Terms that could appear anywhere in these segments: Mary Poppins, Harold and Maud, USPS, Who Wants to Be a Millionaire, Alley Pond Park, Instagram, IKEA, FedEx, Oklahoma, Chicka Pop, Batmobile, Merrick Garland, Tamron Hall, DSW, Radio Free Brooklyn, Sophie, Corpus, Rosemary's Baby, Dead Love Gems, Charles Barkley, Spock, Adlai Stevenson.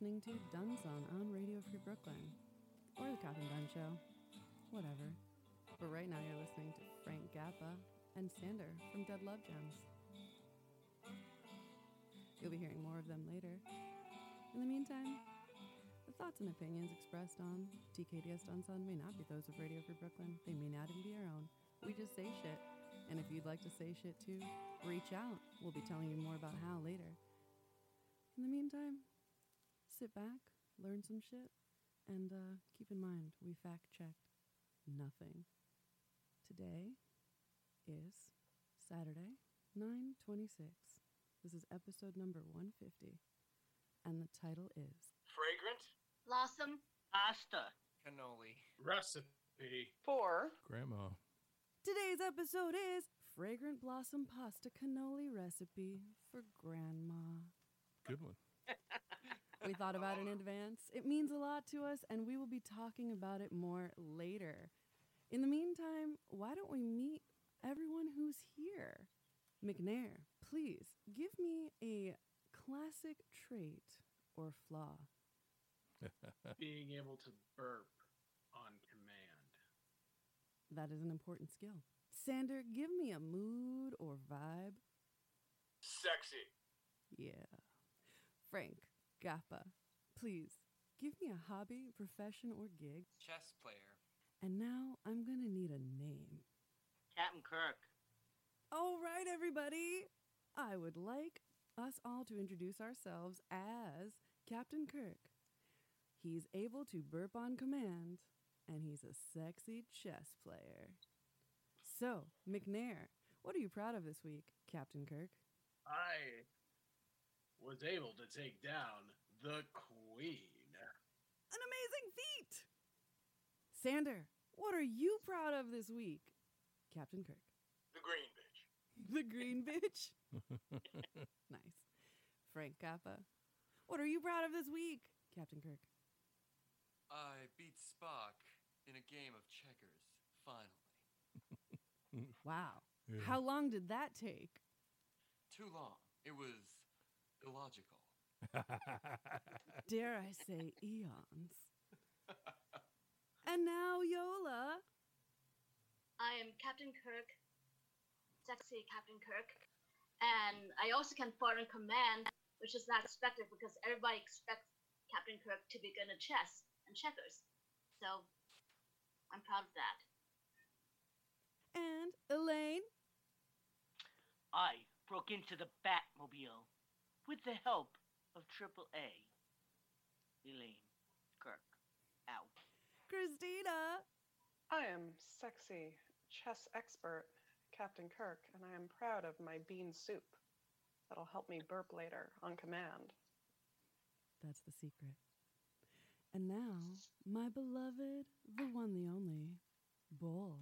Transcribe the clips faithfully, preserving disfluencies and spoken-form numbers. listening to Dunson on Radio Free Brooklyn, or The Cop and Dun Show, whatever. But right now you're listening to Frank Zappa and Sander from Dead Love Gems. You'll be hearing more of them later. In the meantime, the thoughts and opinions expressed on T K D S Dunson may not be those of Radio Free Brooklyn. They may not even be our own. We just say shit. And if you'd like to say shit too, reach out. We'll be telling you more about how later. In the meantime, sit back, learn some shit, and uh, keep in mind, we fact-checked nothing. Today is Saturday, nine twenty-six. This is episode number one fifty. And the title is Fragrant, Blossom, Pasta, Cannoli, Recipe for Grandma. Today's episode is Fragrant Blossom Pasta Cannoli Recipe for Grandma. Good one. We thought about it in advance. It means a lot to us, and we will be talking about it more later. In the meantime, why don't we meet everyone who's here? McNair, please give me a classic trait or flaw. Being able to burp on command. That is an important skill. Sander, give me a mood or vibe. Sexy. Yeah. Frank Zappa, please give me a hobby, profession, or gig. Chess player. And now I'm going to need a name. Captain Kirk. All right, everybody. I would like us all to introduce ourselves as Captain Kirk. He's able to burp on command, and he's a sexy chess player. So, McNair, what are you proud of this week, Captain Kirk? I was able to take down the Queen. An amazing feat! Sander, what are you proud of this week, Captain Kirk? The green bitch. The green bitch? Nice. Frank Zappa, what are you proud of this week, Captain Kirk? I beat Spock in a game of checkers, finally. Wow. Yeah. How long did that take? Too long. It was illogical. Dare I say eons. And now, Yola. I am Captain Kirk. Sexy Captain Kirk. And I also can foreign command, which is not expected because everybody expects Captain Kirk to be good at chess and checkers. So I'm proud of that. And Elaine? I broke into the Batmobile with the help of Triple A. Elaine Kirk. Out. Christina? I am sexy chess expert Captain Kirk, and I am proud of my bean soup. That'll help me burp later on command. That's the secret. And now, my beloved, the one, the only, Bull.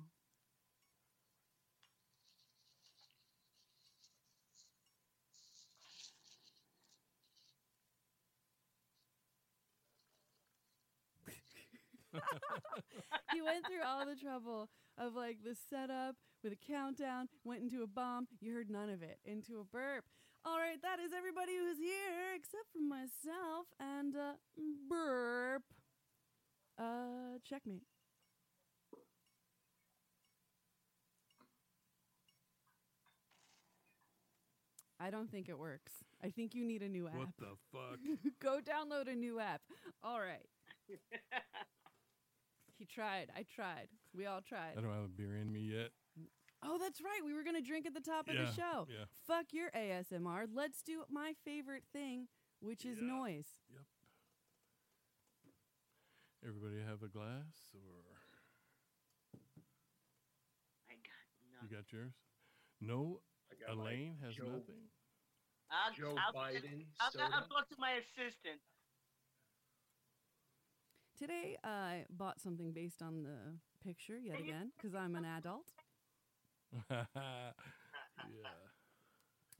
He went through all the trouble of like the setup with a countdown, went into a bomb, you heard none of it, into a burp. All right, that is everybody who's here except for myself and uh, burp. Uh, checkmate. I don't think it works. I think you need a new app. What the fuck? Go download a new app. All right. He tried. I tried. We all tried. I don't have a beer in me yet. Oh, that's right. We were going to drink at the top of yeah, the show. Yeah. Fuck your A S M R. Let's do my favorite thing, which is yeah. noise. Yep. Everybody have a glass or? I got nothing. You got yours? No, got Elaine has Joe, nothing. I'll, Joe I'll, Biden. I'll, I'll, I'll talk to my assistant. Today, uh, I bought something based on the picture yet again, because I'm an adult. Yeah.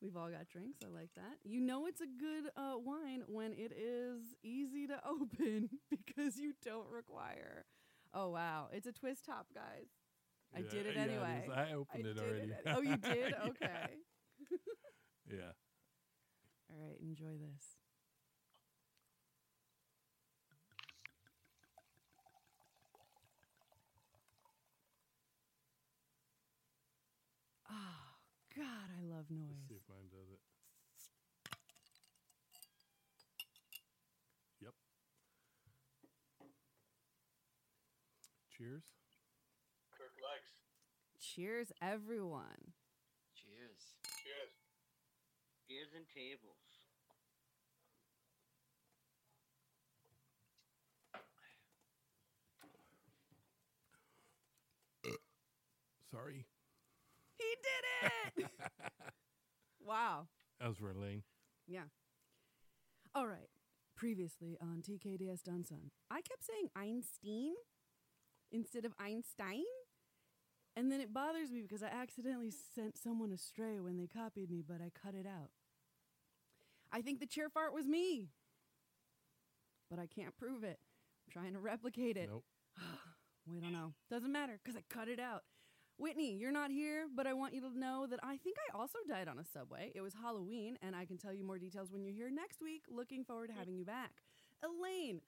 We've all got drinks. I like that. You know it's a good uh, wine when it is easy to open, because you don't require. Oh, wow. It's a twist top, guys. Yeah, I did it anyway. Yeah, it I opened I it already. It. Oh, you did? Okay. Yeah. All right. Enjoy this. of noise. Let's see if mine does it. Yep. Cheers. Kirk likes. Cheers, everyone. Cheers. Cheers. Cheers and tables. Sorry. He did it! Wow. That was for Elaine. Yeah. All right. Previously on T K D S Dunson, I kept saying Einstein instead of Einstein. And then it bothers me because I accidentally sent someone astray when they copied me, but I cut it out. I think the chair fart was me. But I can't prove it. I'm trying to replicate it. Nope. We don't know. Doesn't matter because I cut it out. Whitney, you're not here, but I want you to know that I think I also died on a subway. It was Halloween, and I can tell you more details when you're here next week. Looking forward to having you back. Elaine,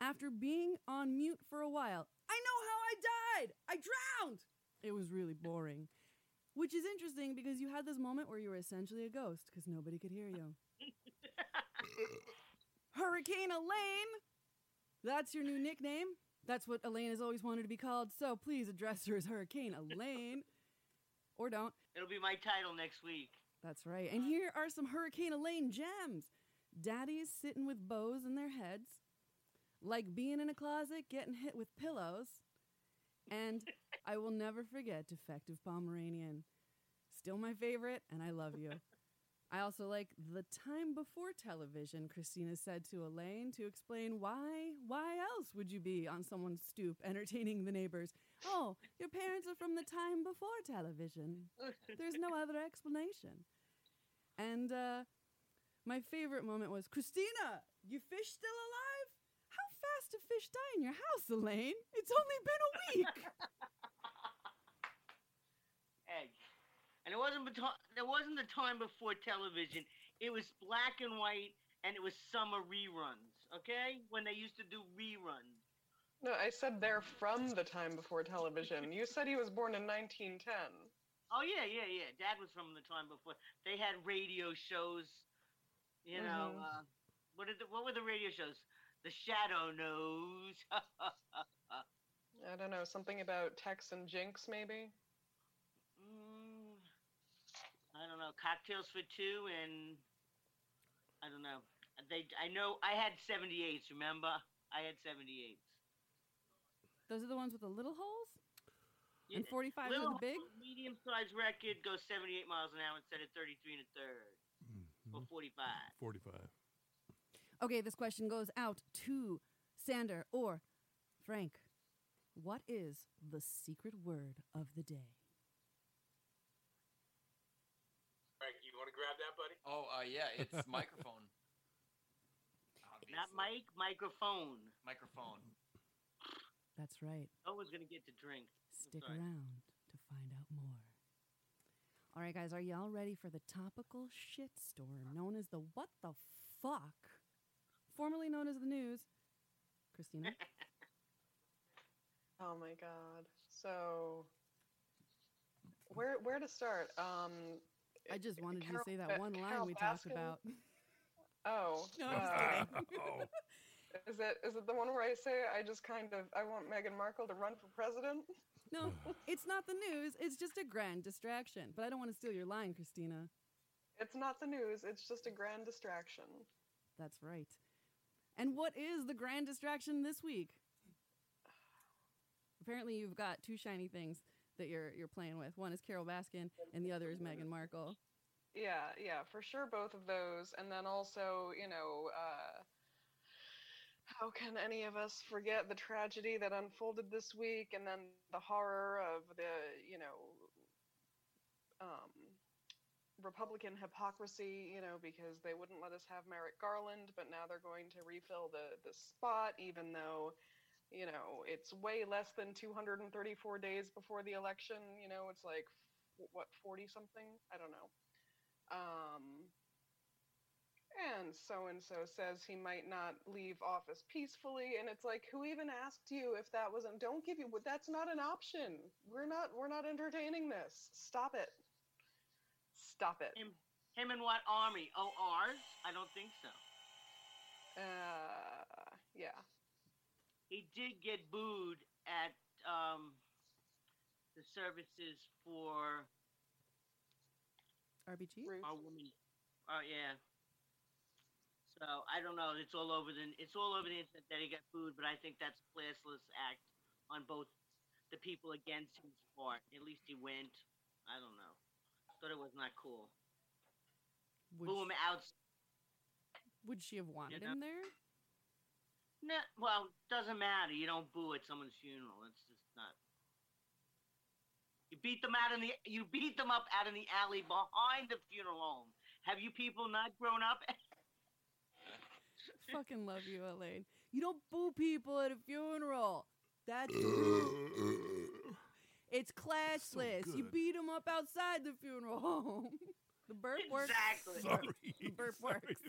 after being on mute for a while, I know how I died! I drowned! It was really boring. Which is interesting because you had this moment where you were essentially a ghost because nobody could hear you. Hurricane Elaine! That's your new nickname? That's what Elaine has always wanted to be called, so please address her as Hurricane Elaine. Or don't. It'll be my title next week. That's right. And here are some Hurricane Elaine gems. Daddies sitting with bows in their heads. Like being in a closet, getting hit with pillows. And I will never forget Defective Pomeranian. Still my favorite, and I love you. I also like the time before television, Christina said to Elaine to explain why why else would you be on someone's stoop entertaining the neighbors? Oh, your parents are from the time before television. There's no other explanation. And uh, my favorite moment was, Christina, you fish still alive? How fast do fish die in your house, Elaine? It's only been a week. Egg. And it wasn't there wasn't the time before television. It was black and white, and it was summer reruns, okay? When they used to do reruns. No, I said they're from the time before television. You said he was born in nineteen ten. Oh, yeah, yeah, yeah. Dad was from the time before. They had radio shows, you mm-hmm. know. Uh, what, did the, what were the radio shows? The Shadow Knows. I don't know, something about Tex and Jinx, maybe? Mm. I don't know, Cocktails for Two, and I don't know. They, I know, I had seventy-eights, remember? I had seventy-eights. Those are the ones with the little holes? Yeah. And forty-five with the big? Medium-sized record goes seventy-eight miles an hour instead of thirty-three and a third. Mm-hmm. Or forty-five. forty-five. Okay, this question goes out to Sander or Frank. What is the secret word of the day? Frank, you want to grab that, buddy? Oh, uh, yeah, it's microphone. Obviously. Not mic, microphone. Microphone. That's right. No one's going to get to drink. Stick around to find out more. All right, guys, are y'all ready for the topical shitstorm known as the What the Fuck, formerly known as the news? Christina? Oh, my God. So, where where to start? Um... I just wanted Carol, you to say that one line Carol we Baskin? Talked about. Oh. No, I'm just kidding. Uh, is, it, is it the one where I say I just kind of, I want Meghan Markle to run for president? No, it's not the news. It's just a grand distraction. But I don't want to steal your line, Christina. It's not the news. It's just a grand distraction. That's right. And what is the grand distraction this week? Apparently you've got two shiny things that you're you're playing with. One is Carol Baskin, and the other is Meghan Markle. Yeah, yeah, for sure, both of those. And then also, you know, uh, how can any of us forget the tragedy that unfolded this week, and then the horror of the, you know, um, Republican hypocrisy, you know, because they wouldn't let us have Merrick Garland, but now they're going to refill the, the spot, even though... You know, it's way less than two hundred thirty-four days before the election. You know, it's like, what, forty-something? I don't know. Um, and so-and-so says he might not leave office peacefully. And it's like, who even asked you if that wasn't? Don't give you, that's not an option. We're not, we're not entertaining this. Stop it. Stop it. Him, him and what army? O Rs? I don't think so. Uh, yeah. He did get booed at um, the services for... R B G? Our woman. Oh, yeah. So, I don't know. It's all over the it's all over the internet that he got booed, but I think that's a classless act on both the people against his part. At least he went. I don't know. Thought it was not cool. Would Boom she, out. Would she have wanted you know? him there? No. Well, doesn't matter. You don't boo at someone's funeral. It's just not. You beat them out in the. You beat them up out in the alley behind the funeral home. Have you people not grown up? Fucking love you, Elaine. You don't boo people at a funeral. That's it's classless. So you beat them up outside the funeral home. The burp works. Exactly. Sorry. The burp Sorry. works.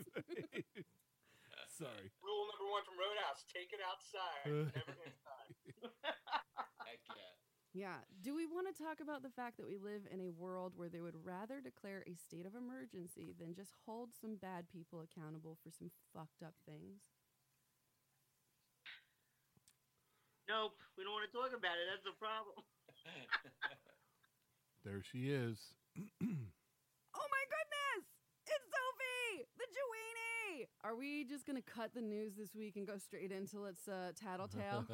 Sorry. Rule number one from Roadhouse: take it outside. Never inside. Heck yeah. Yeah. Do we want to talk about the fact that we live in a world where they would rather declare a state of emergency than just hold some bad people accountable for some fucked up things? Nope. We don't want to talk about it. That's the problem. There she is. Oh my goodness! It's Sophie! The Jawini! Are we just going to cut the news this week and go straight into it's uh, Tattletale?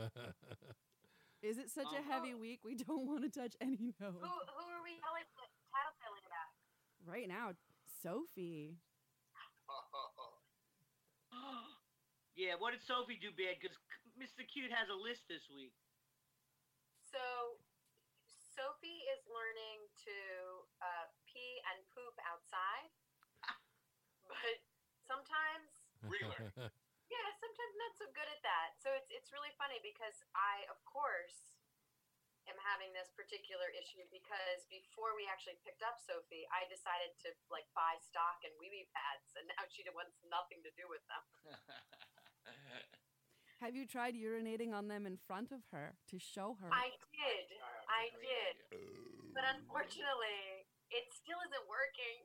Is it such uh-huh. a heavy week? We don't want to touch any notes. Who, who are we telling tattletaling about? Right now, Sophie. Yeah, what did Sophie do bad? Because Mister Cute has a list this week. So, Sophie is learning to uh, pee and poop outside. But sometimes... Relearn. Yeah, sometimes not so good at that. So it's it's really funny because I, of course, am having this particular issue because before we actually picked up Sophie, I decided to like buy stock in wee-wee pads, and now she wants nothing to do with them. Have you tried urinating on them in front of her to show her? I did. I did. But unfortunately, it still isn't working.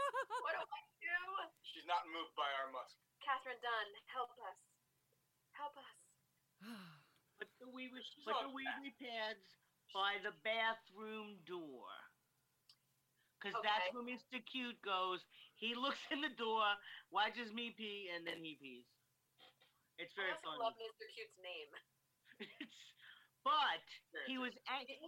What do I do? She's not moved by our musk. Catherine Dunn, help us. Help us. Put the wee wee pads by the bathroom door. Because okay. That's where Mister Cute goes. He looks in the door, watches me pee, and then he pees. It's very funny. I also love Mister Cute's name. It's, but he was,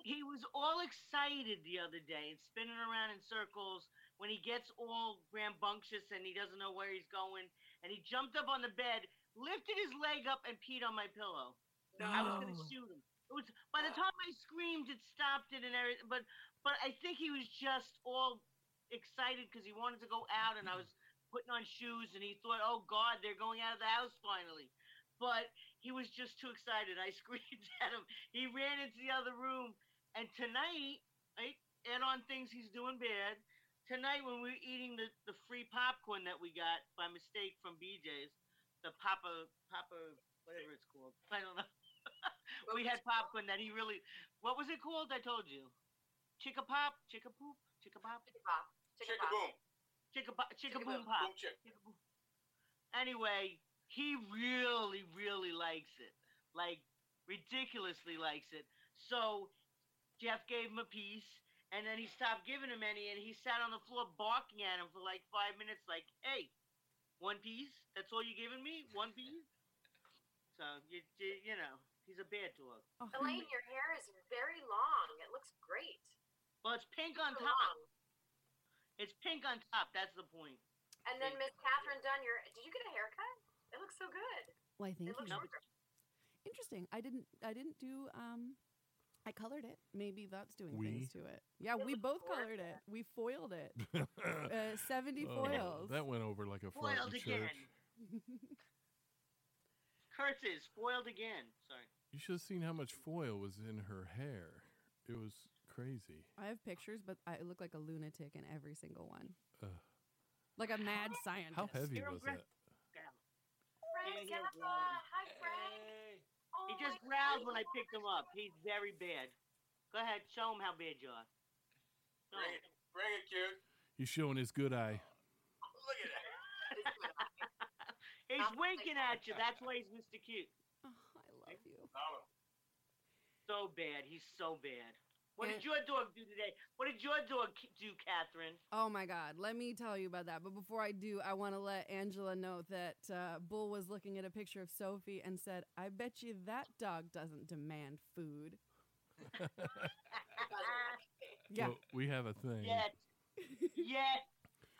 he was all excited the other day and spinning around in circles when he gets all rambunctious and he doesn't know where he's going. And he jumped up on the bed, lifted his leg up, and peed on my pillow. No. I was going to shoot him. It was by the time I screamed, it stopped it and everything. But but I think he was just all excited because he wanted to go out, and I was putting on shoes, and he thought, oh, God, they're going out of the house finally. But he was just too excited. I screamed at him. He ran into the other room. And tonight, I add on things he's doing bad. Tonight, when we were eating the, the free popcorn that we got by mistake from B J's, the Papa, Papa, whatever it's called. I don't know. We had popcorn that he really, what was it called? I told you. Chicka Pop, Chicka Poop, Chicka Pop. Chicka Pop. Chicka, Chicka Boom. Chicka, bo- Chicka, Chicka Boom, boom Pop. Boom Chicka Boom. Anyway, he really, really likes it. Like, ridiculously likes it. So, Jeff gave him a piece. And then he stopped giving him any, and he sat on the floor barking at him for like five minutes, like, hey, one piece? That's all you're giving me? One piece? So, you you, you know, he's a bad dog. Oh. Elaine, your hair is very long. It looks great. Well, it's pink on top. It's pink on top. That's the point. And then Miss Catherine Dunn, your, did you get a haircut? It looks so good. Well, I think it looks interesting. I didn't, I didn't do... um. I colored it. Maybe that's doing we? things to it. Yeah, it we both gorgeous. colored it. We foiled it. uh, seventy foils. Oh, that went over like a foiled front in church. again. Curses foiled again. Sorry. You should have seen how much foil was in her hair. It was crazy. I have pictures, but I look like a lunatic in every single one. Uh, like a mad scientist. How heavy was that? Frank Zappa. Hi, Frank. Hey. He just growled when I picked him up. He's very bad. Go ahead, show him how bad you are. Bring it, bring it, Cute. He's showing his good eye. Look at that. He's I'm winking at you. That's why he's Mister Cute. Oh, I love you. So bad. He's so bad. What yeah. did your dog do today? What did your dog do, Catherine? Oh, my God. Let me tell you about that. But before I do, I want to let Angela know that uh, Bull was looking at a picture of Sophie and said, I bet you that dog doesn't demand food. Yeah. Well, we have a thing. Yes. Yes.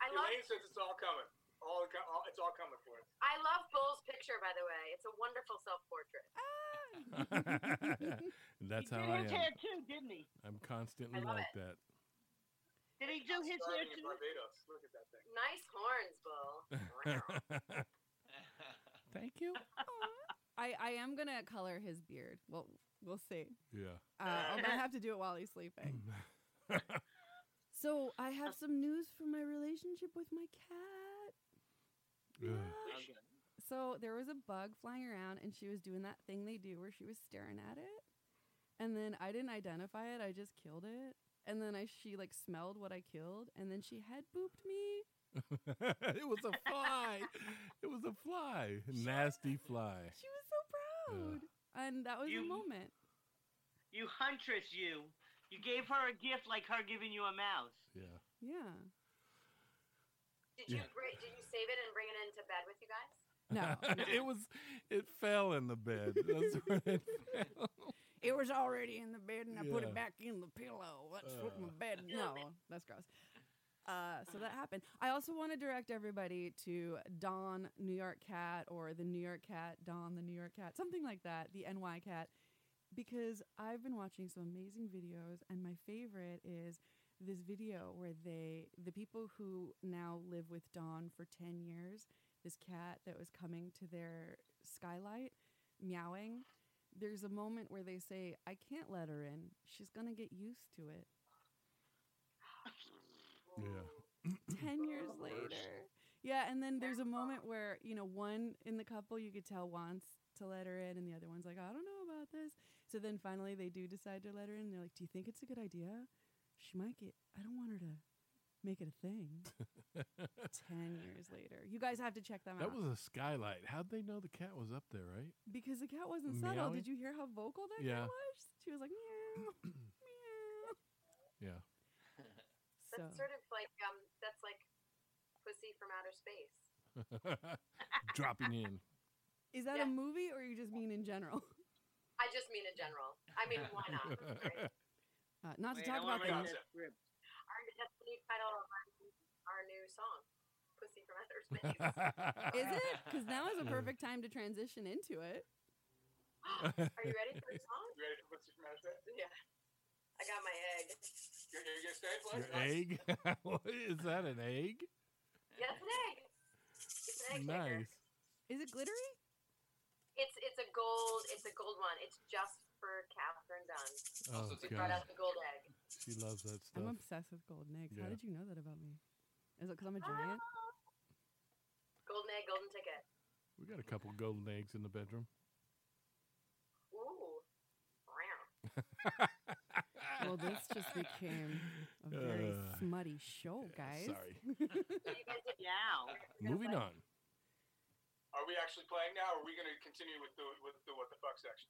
I love it. Says it's all coming. All, all it's all coming for us. I love Bull's picture, by the way. It's a wonderful self-portrait. Ah. That's he how did I his am. Hair too, didn't he? I'm constantly like it. That. Did he do his hair too? Barbados. Look at that thing. Nice horns, Bull. Thank you. I, I am gonna color his beard. Well, we'll see. Yeah. Uh, I'm gonna have to do it while he's sleeping. So I have some news for my relationship with my cat. Yeah. Okay. So there was a bug flying around, and she was doing that thing they do where she was staring at it, and then I didn't identify it. I just killed it, and then I she like smelled what I killed, and then she head booped me. It was a fly. It was a fly. A nasty fly. She was so proud, Ugh. and that was you, the moment. You huntress, you. You gave her a gift like her giving you a mouse. Yeah. Yeah. Did you yeah. bring, did you save it and bring it into bed with you guys? No. no. It was it fell in the bed. That's where it fell. It was already in the bed, and I yeah. put it back in the pillow. That's uh. what my bed. No, that's gross. Uh, so that happened. I also want to direct everybody to Don New York Cat or the New York Cat, Don the New York Cat, something like that. The N Y Cat. Because I've been watching some amazing videos, and my favorite is this video where they, the people who now live with Dawn for ten years, this cat that was coming to their skylight, meowing, there's a moment where they say, I can't let her in. She's going to get used to it. Yeah. ten years later. Yeah, and then there's a moment where, you know, one in the couple, you could tell wants to let her in, and the other one's like, I don't know about this. So then finally they do decide to let her in, and they're like, do you think it's a good idea? She might get, I don't want her to make it a thing. Ten years later. You guys have to check them that out. That was a skylight. How'd they know the cat was up there, right? Because the cat wasn't Meowing? subtle. Did you hear how vocal that yeah. cat was? She was like, meow, meow. Yeah. So. That's sort of like, um, that's like pussy from outer space. Dropping in. Is that yeah. a movie, or you just mean in general? I just mean in general. I mean, why not? Right. Uh, not to Wait, talk about that. That's the new title of our new, our new song, Pussy from Outer Space. Is it? Because now is a perfect time to transition into it. Are you ready for the song? You ready for Pussy from Outer Space? Yeah. I got my egg. You're, you're, you're staying, Your egg? What, is that an egg? Yeah, it's an egg. It's an egg Nice. Maker. Is it glittery? It's it's a gold it's a gold one. It's just for Catherine Dunn. Oh, she brought out the gold egg. She loves that stuff. I'm obsessed with golden eggs. Yeah. How did you know that about me? Is it because I'm a giant? Oh. Golden egg, golden ticket. We got a couple golden eggs in the bedroom. Ooh. Well, this just became a very uh, smutty show, guys. Sorry. Yeah. Moving on. Are we actually playing now, or are we going to continue with the with the what the fuck section?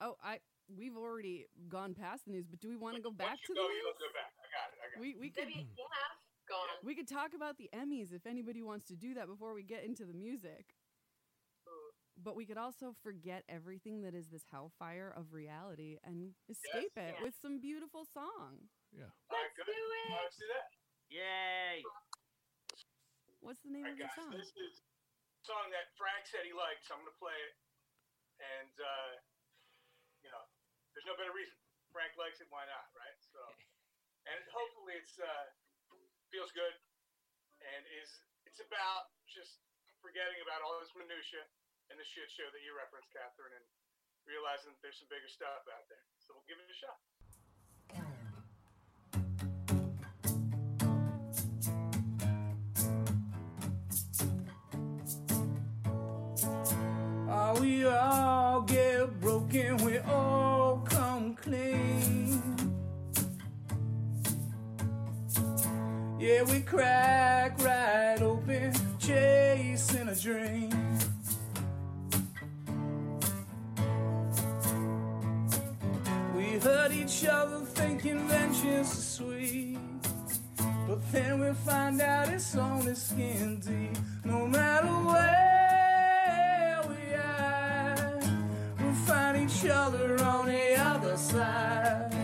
Oh, I we've already gone past the news, but do we want to go back to the news? Let's go back. I got it. I got we, we it. Could, yeah, go on. We could talk about the Emmys if anybody wants to do that before we get into the music. Ooh. But we could also forget everything that is this hellfire of reality and escape yes. it yeah. with some beautiful song. Yeah. Let's right, do it. Let's do that. Yay. What's the name right, of the guys, song? This is song that Frank said he liked, so I'm going to play it, and uh, you know, there's no better reason. Frank likes it, why not, right? So, and hopefully it's uh, feels good, and is it's about just forgetting about all this minutia and the shit show that you referenced, Catherine, and realizing that there's some bigger stuff out there. So we'll give it a shot. Oh, we all get broken, we all come clean. Yeah, we crack right open, chasing a dream. We hurt each other thinking vengeance is sweet, but then we find out it's only skin deep. No matter where we are, we'll find each other on the other side.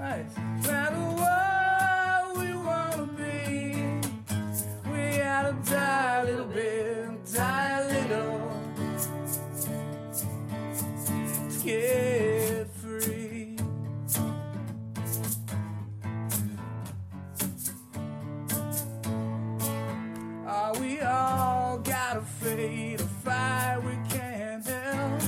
Nice. No matter what we wanna be, we gotta die a little bit, die a little to get free. Oh, we all gotta fade a fire we can't help.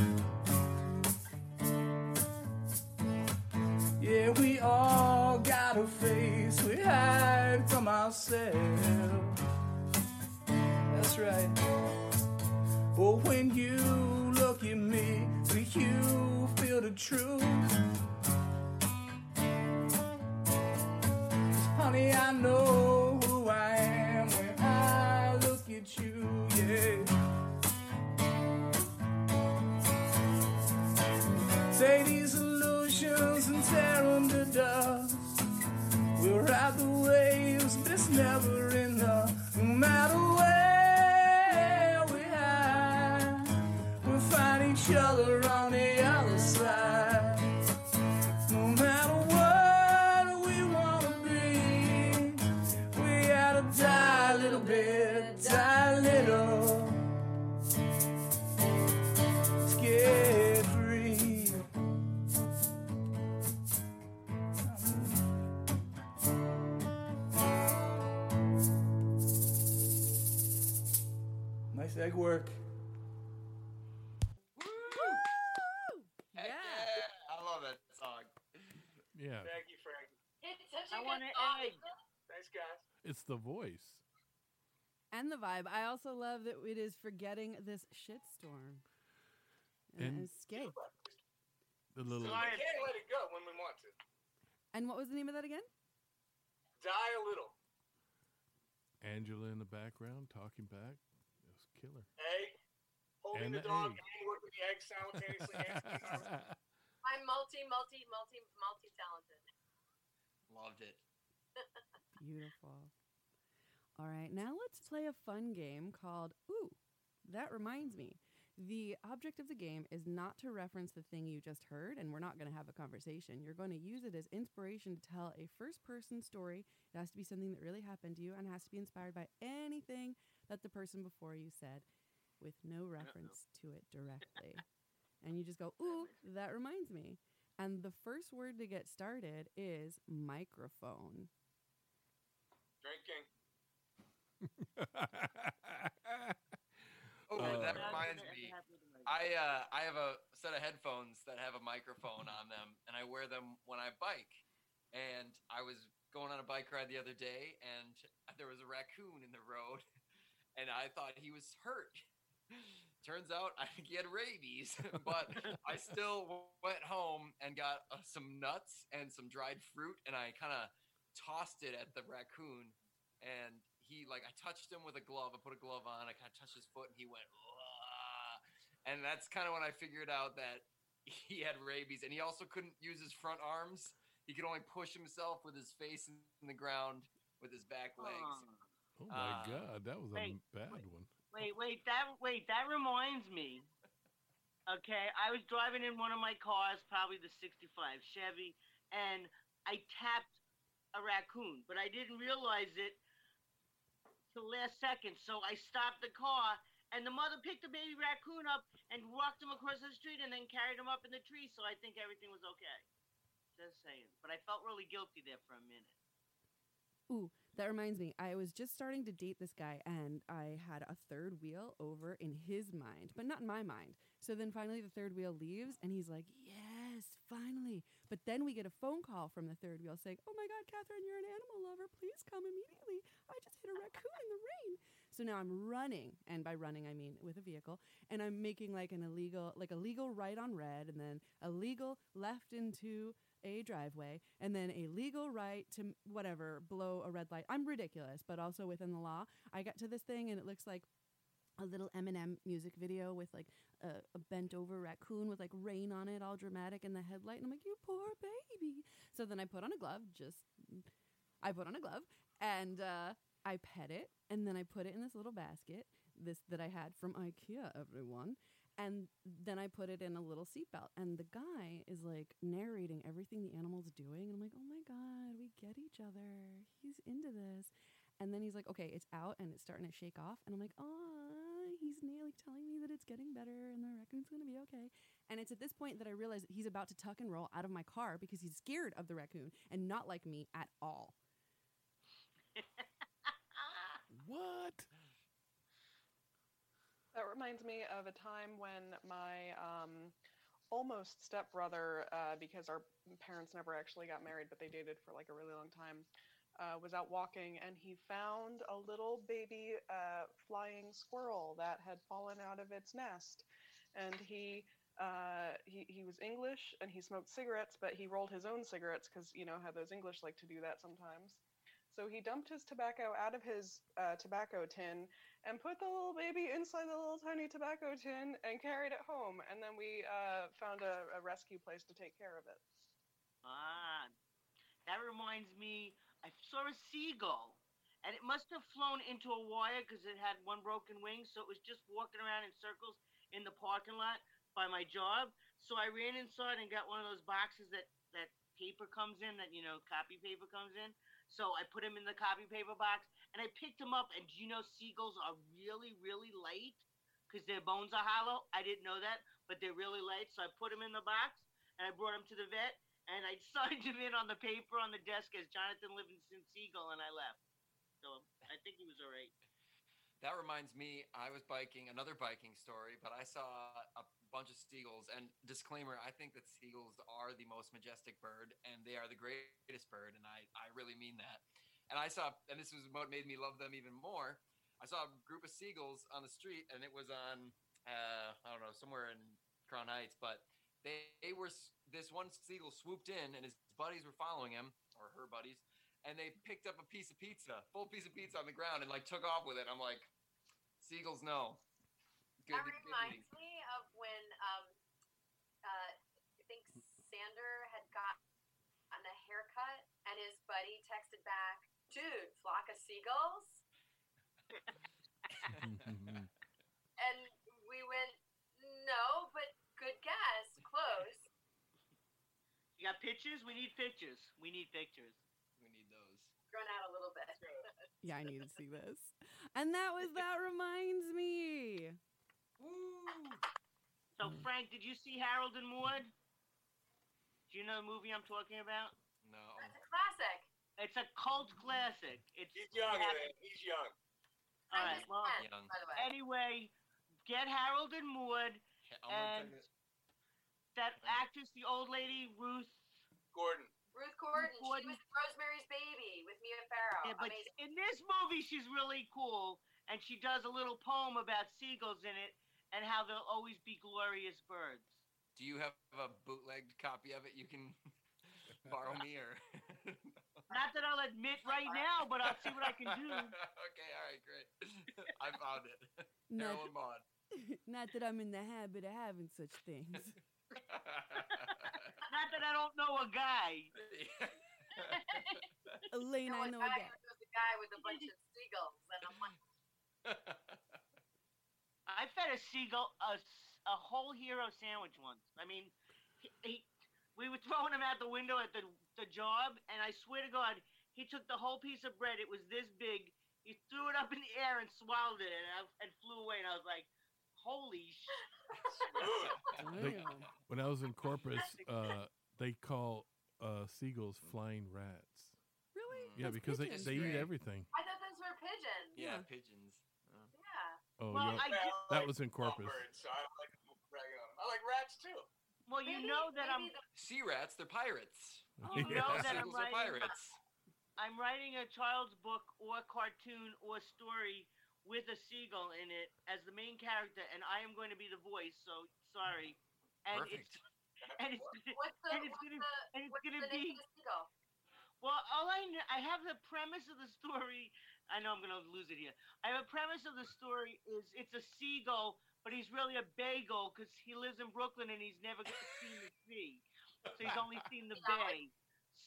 Yeah, we all got a face we hide from ourselves. That's right. But when you look at me, do you feel the truth? 'Cause honey, I know who I am when I look at you, yeah. Say these and tear them to dust. We'll ride the waves, but it's never enough. No matter where we hide, we'll find each other on the other side. No matter what we want to be, we gotta die a little bit, die a little to get egg work. Woo! Yeah. Yeah, I love that song. Yeah. Thank you, Frank. It's such a I good song. Thanks, guys. It's the voice. And the vibe. I also love that it is forgetting this shitstorm. And, and escape. The little. So I can't let it go when we want to. And what was the name of that again? Die a Little. Angela in the background talking back. Killer. Egg. Holding the, the dog egg. And working the egg simultaneously. I'm multi, multi, multi, multi-talented. Loved it. Beautiful. All right, now let's play a fun game called Ooh, That Reminds Me. The object of the game is not to reference the thing you just heard, and we're not going to have a conversation. You're going to use it as inspiration to tell a first-person story. It has to be something that really happened to you and has to be inspired by anything that the person before you said with no reference to it directly. And you just go, ooh, that reminds me. And the first word to get started is microphone. Drinking. Oh, uh, that reminds me. I uh, I have a set of headphones that have a microphone on them, and I wear them when I bike. And I was going on a bike ride the other day, and there was a raccoon in the road. And I thought he was hurt. Turns out I think he had rabies, but I still went home and got uh, some nuts and some dried fruit, and I kind of tossed it at the raccoon. And he, like, I touched him with a glove. I put a glove on. I kind of touched his foot, and he went, Wah. And that's kind of when I figured out that he had rabies. And he also couldn't use his front arms. He could only push himself with his face in the ground with his back legs. Aww. Oh my uh, God, that was wait, a bad wait, one. Wait, wait, that wait, that reminds me. Okay, I was driving in one of my cars, probably the sixty-five Chevy, and I tapped a raccoon, but I didn't realize it till last second. So I stopped the car, and the mother picked the baby raccoon up and walked him across the street, and then carried him up in the tree. So I think everything was okay. Just saying, but I felt really guilty there for a minute. Ooh. That reminds me, I was just starting to date this guy, and I had a third wheel over in his mind, but not in my mind. So then finally the third wheel leaves, and he's like, yes, finally. But then we get a phone call from the third wheel saying, oh, my God, Catherine, you're an animal lover. Please come immediately. I just hit a raccoon in the rain. So now I'm running, and by running I mean with a vehicle, and I'm making like an illegal, like a legal right on red, and then a legal left into a driveway, and then a legal right to whatever, blow a red light. I'm ridiculous, but also within the law. I got to this thing, and it looks like a little Eminem music video with like a, a bent over raccoon with like rain on it, all dramatic in the headlight. And I'm like, you poor baby. So then I put on a glove, just, I put on a glove and uh, I pet it. And then I put it in this little basket, this that I had from IKEA, everyone. And then I put it in a little seatbelt. And the guy is like narrating everything the animal's doing. And I'm like, oh my God, we get each other. He's into this. And then he's like, okay, it's out and it's starting to shake off. And I'm like, oh, he's like telling me that it's getting better and the raccoon's going to be okay. And it's at this point that I realize that he's about to tuck and roll out of my car because he's scared of the raccoon and not like me at all. What? That reminds me of a time when my um, almost stepbrother, uh, because our parents never actually got married, but they dated for like a really long time, Uh, was out walking, and he found a little baby uh, flying squirrel that had fallen out of its nest. And he, uh, he he was English, and he smoked cigarettes, but he rolled his own cigarettes because, you know, how those English like to do that sometimes. So he dumped his tobacco out of his uh, tobacco tin and put the little baby inside the little tiny tobacco tin and carried it home. And then we uh, found a, a rescue place to take care of it. Ah, that reminds me... I saw a seagull, and it must have flown into a wire because it had one broken wing, so it was just walking around in circles in the parking lot by my job. So I ran inside and got one of those boxes that, that paper comes in, that, you know, copy paper comes in. So I put him in the copy paper box, and I picked him up, and you know seagulls are really, really light because their bones are hollow. I didn't know that, but they're really light, so I put him in the box, and I brought him to the vet. And I signed him in on the paper on the desk as Jonathan Livingston Seagull, and I left. So I think he was all right. That reminds me, I was biking, another biking story, but I saw a bunch of seagulls. And disclaimer, I think that seagulls are the most majestic bird, and they are the greatest bird, and I, I really mean that. And I saw, and this was what made me love them even more, I saw a group of seagulls on the street, and it was on, uh, I don't know, somewhere in Crown Heights, but... They, they were, this one seagull swooped in, and his buddies were following him, or her buddies, and they picked up a piece of pizza, full piece of pizza on the ground, and like took off with it. I'm like, seagulls, no. Good, that reminds good me of when um, uh, I think Sander had gotten a haircut, and his buddy texted back, "Dude, flock of seagulls." And we went, "No, but." Good guess. Close. You got pictures? We need pictures. We need pictures. We need those. Run out a little bit. Yeah, I need to see this. And that was That Reminds Me. Woo. So, Frank, did you see Harold and Maud? Do you know the movie I'm talking about? No. It's a classic. It's a cult classic. It's He's young, man. He's young. All right. Well, young. By the way. Anyway, get Harold and Maud. And that actress, the old lady, Ruth Gordon. Ruth Gordon. Gordon. She was Rosemary's Baby with Mia Farrow. Yeah, but Amazing. In this movie, she's really cool, and she does a little poem about seagulls in it and how they'll always be glorious birds. Do you have a bootlegged copy of it you can borrow me? Or not that I'll admit right now, but I'll see what I can do. Okay, all right, great. I found it. Harold and Maud. Not that I'm in the habit of having such things. Not that I don't know a guy. Elaine, you know, I know a guy. There was a guy with a bunch of seagulls, and I'm like, I fed a seagull a, a whole hero sandwich once. I mean, he, he, we were throwing him out the window at the the job, and I swear to God, he took the whole piece of bread. It was this big. He threw it up in the air and swallowed it, and I, and flew away, and I was like, holy shit. They, when I was in Corpus, uh, they call uh, seagulls flying rats. Really? Yeah, those because they, they eat everything. I thought those were pigeons. Yeah, yeah. Pigeons. Uh, yeah. Oh, well, yeah. I just, that was in Corpus. Birds, so I, like, I like rats, too. Well, maybe, you know that I'm... The... Sea rats, they're pirates. Oh, you know yeah. that I'm like... pirates. I'm writing a child's book or cartoon or story with a seagull in it as the main character, and I am going to be the voice. So sorry. And Perfect. It's and it's gonna, what's the, and it's what's gonna, the, and it's what's gonna the name be. Of the seagull? Well, all I know, I have the premise of the story. I know I'm gonna lose it here. I have a premise of the story is it's a seagull, but he's really a bagel because he lives in Brooklyn and he's never seen the sea, so he's only seen the bay.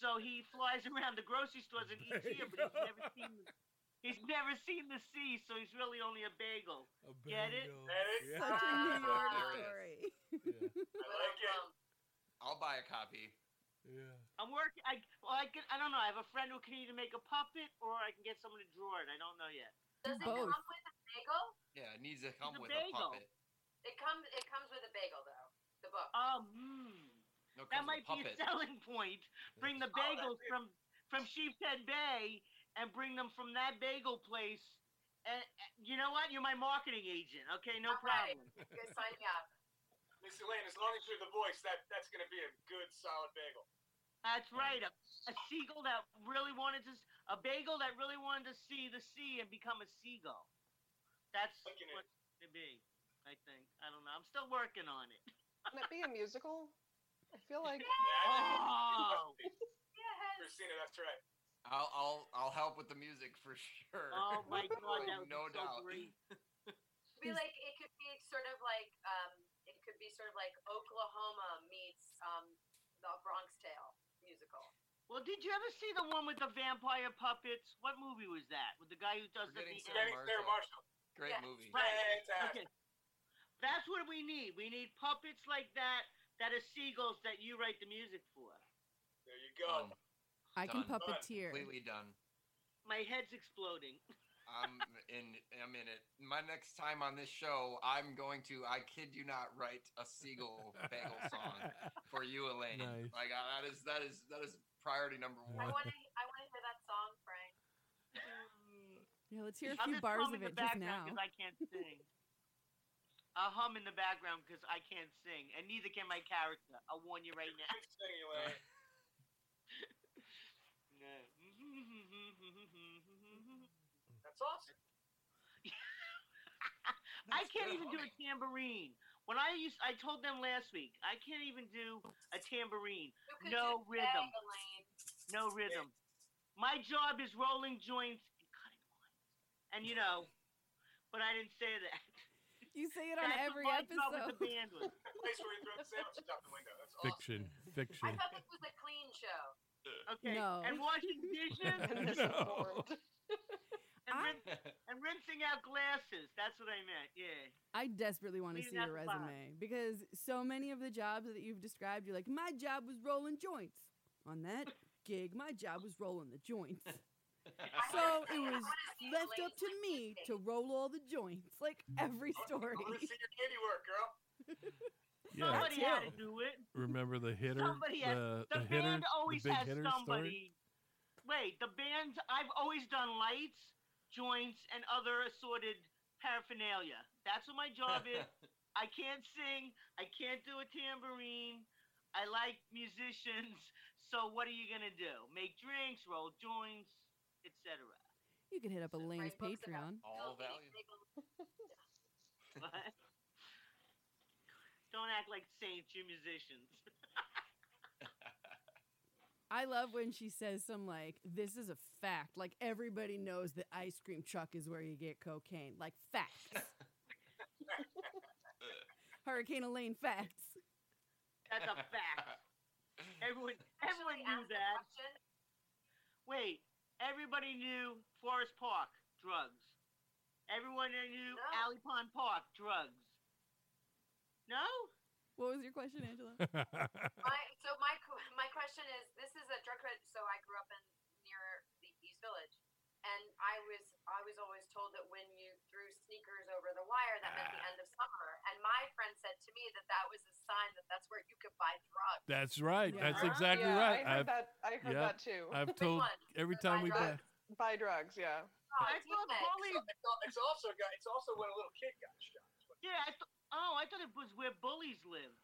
So he flies around the grocery stores and eats here, but he's never seen the, he's never seen the sea, so he's really only a bagel. A bagel. Get it? Yeah. Such a New York story. Yeah. I like it. I'll buy a copy. Yeah. I'm working. I well, I can. I don't know. I have a friend who can either make a puppet or I can get someone to draw it. I don't know yet. Does it Both. Come with a bagel? Yeah, it needs to come a with bagel. A puppet. It comes. It comes with a bagel, though. The book. Um. No, that might a be a selling point. Bring the bagels oh, from from Sheepshead Bay and bring them from that bagel place. And you know what? You're my marketing agent. Okay, no All problem. Right. You're signing up. Miss Elaine, as long as you're the voice, that, that's going to be a good, solid bagel. That's right. A, a seagull that really wanted to, a bagel that really wanted to see the sea and become a seagull. That's what it should be, I think. I don't know. I'm still working on it. Can it be a musical? I feel like. Yeah, oh. Yes. Christina, that's right. I'll, I'll, I'll help with the music for sure. Oh my God, that would no be so doubt. Great. Be like, it could be sort of like, um, it could be sort of like Oklahoma meets um, The Bronx Tale musical. Well, did you ever see the one with the vampire puppets? What movie was that? With the guy who does Forgetting the... Forgetting Sarah Marshall. Great yeah. movie. Right. Okay. That's what we need. We need puppets like that, that are seagulls that you write the music for. There you go. Um, I done. Can puppeteer. Completely done. My head's exploding. I'm in. I'm in it. My next time on this show, I'm going to. I kid you not, write a seagull bagel song for you, Elaine. Nice. Like uh, that is that is that is priority number one. I want to. I want to hear that song, Frank. Um, yeah, let's hear a few bars of it just now. Because I can't sing. I'll hum in the background because I can't sing, and neither can my character. I'll warn you right now. Anyway. No. That's awesome. I can't even do a tambourine. When I used, I told them last week, I can't even do a tambourine. No rhythm. No rhythm. My job is rolling joints and cutting lines. And you know, but I didn't say that. You say it on That's every episode. With the band was. Place where you throw the sandwiches out the window. That's awesome. Fiction. Fiction. I thought this was a clean show. Okay. No. And washing dishes. No. And, I, rin- and rinsing out glasses. That's what I meant. Yeah. I desperately want to see your resume five. Because so many of the jobs that you've described, you're like, my job was rolling joints. On that gig, my job was rolling the joints. So it was left up to me to roll all the joints, like every story. I want to see your handiwork, girl. Yeah. Somebody had to do it. Remember the hitter? Somebody has, the, the, the band hitter, always the has somebody. Story? Wait, the bands, I've always done lights, joints, and other assorted paraphernalia. That's what my job is. I can't sing. I can't do a tambourine. I like musicians. So what are you going to do? Make drinks, roll joints, et cetera. You can hit up Elaine's Patreon. All value. Don't act like saints, you musicians. I love when she says some, like, this is a fact. Like, everybody knows that ice cream truck is where you get cocaine. Like, facts. Hurricane Elaine facts. That's a fact. Everyone everyone knew that. Wait, everybody knew Forest Park, drugs. Everyone knew no. Alley Pond Park, drugs. No? What was your question, Angela? my, so my my question is, this is a drug credit. So I grew up in near the East Village, and I was I was always told that when you threw sneakers over the wire, that ah. meant the end of summer. And my friend said to me that that was a sign that that's where you could buy drugs. That's right. Yeah. That's exactly yeah, right. I heard I've, that. I heard yeah, that too. I've told every time buy we drugs. buy buy drugs. Yeah. Oh, I thought bullies. It's also got. It's also when a little kid got shot. Yeah. I th- Oh, I thought it was where bullies lived.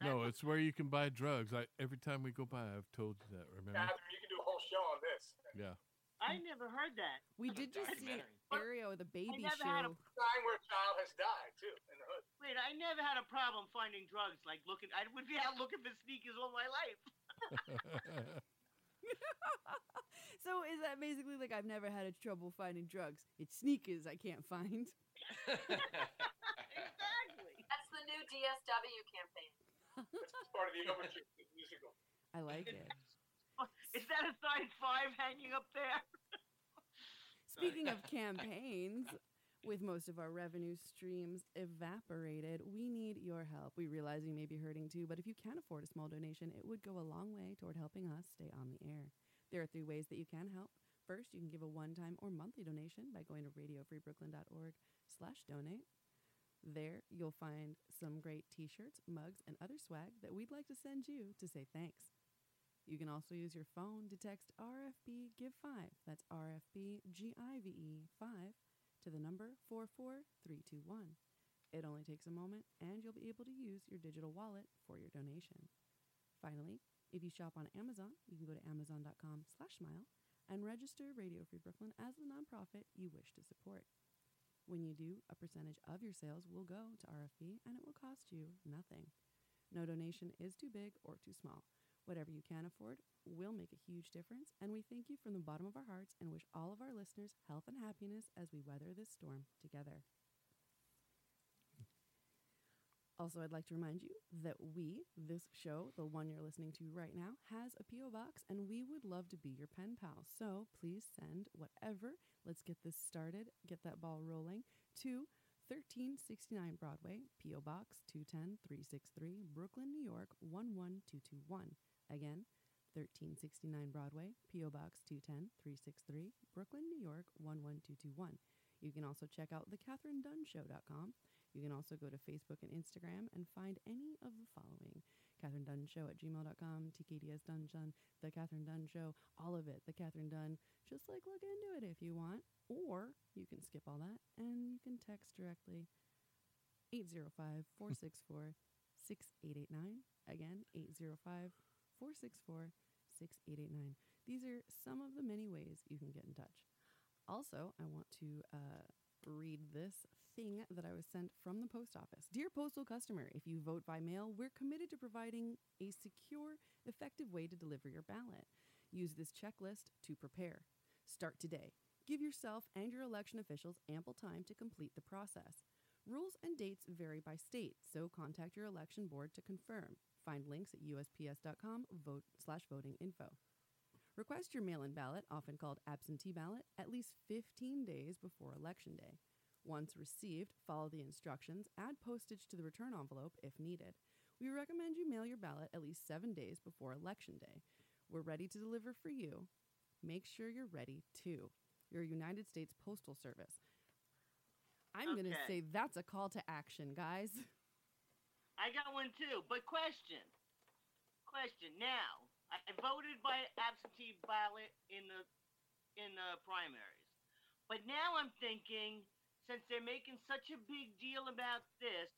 That no, it's where you can buy drugs. I, every time we go by, I've told you that, remember? Yeah, you can do a whole show on this. Yeah. I never heard that. We did just see Ariel, the baby I never show. Had a sign where a child has died, too, in the hood. Wait, I never had a problem finding drugs. Like, looking, I would be out looking for sneakers all my life. So is that basically like I've never had a trouble finding drugs? It's sneakers I can't find. Exactly. That's the new D S W campaign. That's part of the overture musical. I like it. Is that a sign five hanging up there? Speaking of campaigns, with most of our revenue streams evaporated, we need your help. We realize you may be hurting too, but if you can afford a small donation, it would go a long way toward helping us stay on the air. There are three ways that you can help. First, you can give a one-time or monthly donation by going to radiofreebrooklyn.org slash donate. There, you'll find some great t-shirts, mugs, and other swag that we'd like to send you to say thanks. You can also use your phone to text R F B Give five, that's R F B G I V E five, to the number four four three two one. It only takes a moment, and you'll be able to use your digital wallet for your donation. Finally, if you shop on Amazon, you can go to amazon.com slash smile and register Radio Free Brooklyn as the nonprofit you wish to support. When you do, a percentage of your sales will go to R F B, and it will cost you nothing. No donation is too big or too small. Whatever you can afford will make a huge difference, and we thank you from the bottom of our hearts and wish all of our listeners health and happiness as we weather this storm together. Also, I'd like to remind you that we, this show, the one you're listening to right now, has a P O box, and we would love to be your pen pal. So please send whatever. Let's get this started, get that ball rolling, to thirteen sixty-nine Broadway, P O Box two ten three sixty-three, Brooklyn, New York, one one two two one. Again, thirteen sixty-nine Broadway, P O Box two ten three sixty-three, Brooklyn, New York, one one two two one. You can also check out the catherine dunn show dot com. You can also go to Facebook and Instagram and find any of the following. Catherine Dunn Show at gmail dot com, T K D S Dunson, The Catherine Dunn Show, all of it, The Catherine Dunn. Just like look into it if you want. Or you can skip all that and you can text directly eight zero five four six four six eight eight nine. Again, eight zero five four six four six eight eight nine. These are some of the many ways you can get in touch. Also, I want to uh, read this thing that I was sent from the post office. Dear postal customer, if you vote by mail, we're committed to providing a secure, effective way to deliver your ballot. Use this checklist to prepare. Start today. Give yourself and your election officials ample time to complete the process. Rules and dates vary by state, so contact your election board to confirm. Find links at U S P S dot com vote slash voting info. Request your mail-in ballot, often called absentee ballot, at least fifteen days before Election Day. Once received, follow the instructions, add postage to the return envelope if needed. We recommend you mail your ballot at least seven days before Election Day. We're ready to deliver for you. Make sure you're ready, too. Your United States Postal Service. I'm okay. going to say that's a call to action, guys. I got one, too. But question. Question. Now, I voted by absentee ballot in the in the primaries. But now I'm thinking, since they're making such a big deal about this,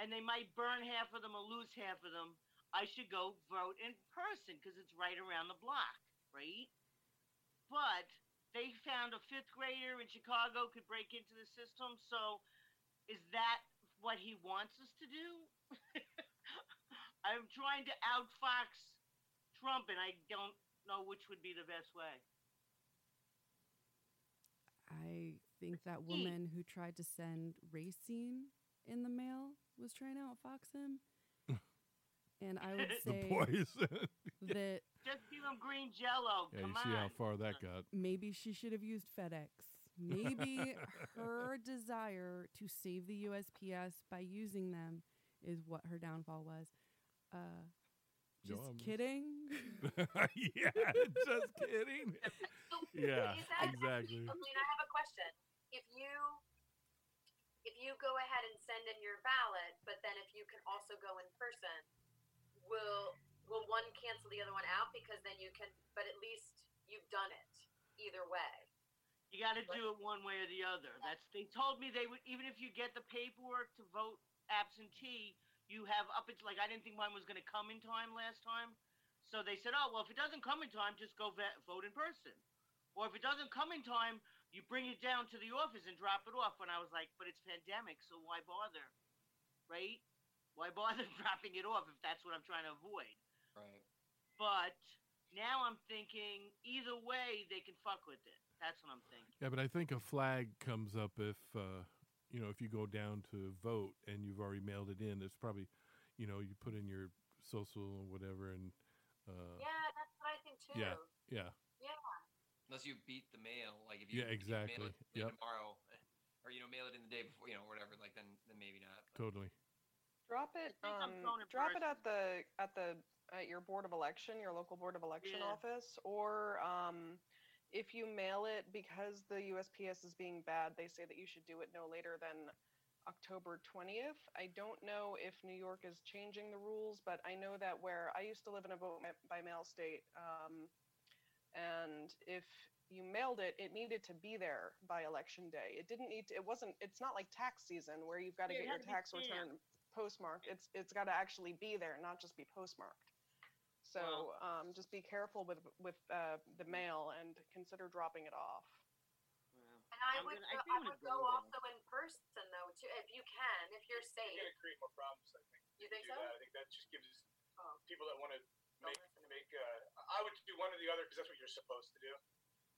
and they might burn half of them or lose half of them, I should go vote in person because it's right around the block, right? But they found a fifth grader in Chicago could break into the system. So is that what he wants us to do? I'm trying to outfox Trump, and I don't know which would be the best way. I think that woman who tried to send Racine in the mail was trying to outfox him. And I would say the poison. That just give them green jello. Yeah, Come you see on. How far that got. Maybe she should have used FedEx. Maybe her desire to save the U S P S by using them is what her downfall was. Uh, just Yums. Kidding. Yeah, just kidding. Yeah, exactly. I mean, I have a question. If you. If you go ahead and send in your ballot, but then if you can also go in person, will will one cancel the other one out? Because then you can, but at least you've done it either way. You got to do it one way or the other. That's they told me they would. Even if you get the paperwork to vote absentee, you have up. It's like I didn't think mine was going to come in time last time, so they said, oh well, if it doesn't come in time, just go vet, vote in person. Or if it doesn't come in time, you bring it down to the office and drop it off. And I was like, but it's pandemic, so why bother? Right? Why bother dropping it off if that's what I'm trying to avoid? Right. But now I'm thinking either way, they can fuck with it. That's what I'm thinking. Yeah, but I think a flag comes up if, uh, you know, if you go down to vote and you've already mailed it in. It's probably, you know, you put in your social or whatever. And uh, yeah, that's what I think too. Yeah, yeah. Yeah. Unless you beat the mail, like if you, yeah, exactly. if you mail it yep. tomorrow, or you know, mail it in the day before, you know, whatever, like then, then maybe not. But. Totally. Drop it. Um, drop person. it at the at the at your board of election, your local board of election yeah. office, or um, if you mail it because the U S P S is being bad, they say that you should do it no later than October twentieth. I don't know if New York is changing the rules, but I know that where I used to live in a vote by mail state. Um, And if you mailed it, it needed to be there by election day. It didn't need to, it wasn't, it's not like tax season where you've got to yeah, get your tax return postmarked. It's, it's got to actually be there, not just be postmarked. So well, um, just be careful with, with uh, the mail and consider dropping it off. Wow. And I I'm would, gonna, I I would go, go also in person though, too, if you can, if you're safe. It's going to create more problems, I think. You think so? That. I think that just gives oh. people that want to Make, make. Uh, I would do one or the other because that's what you're supposed to do.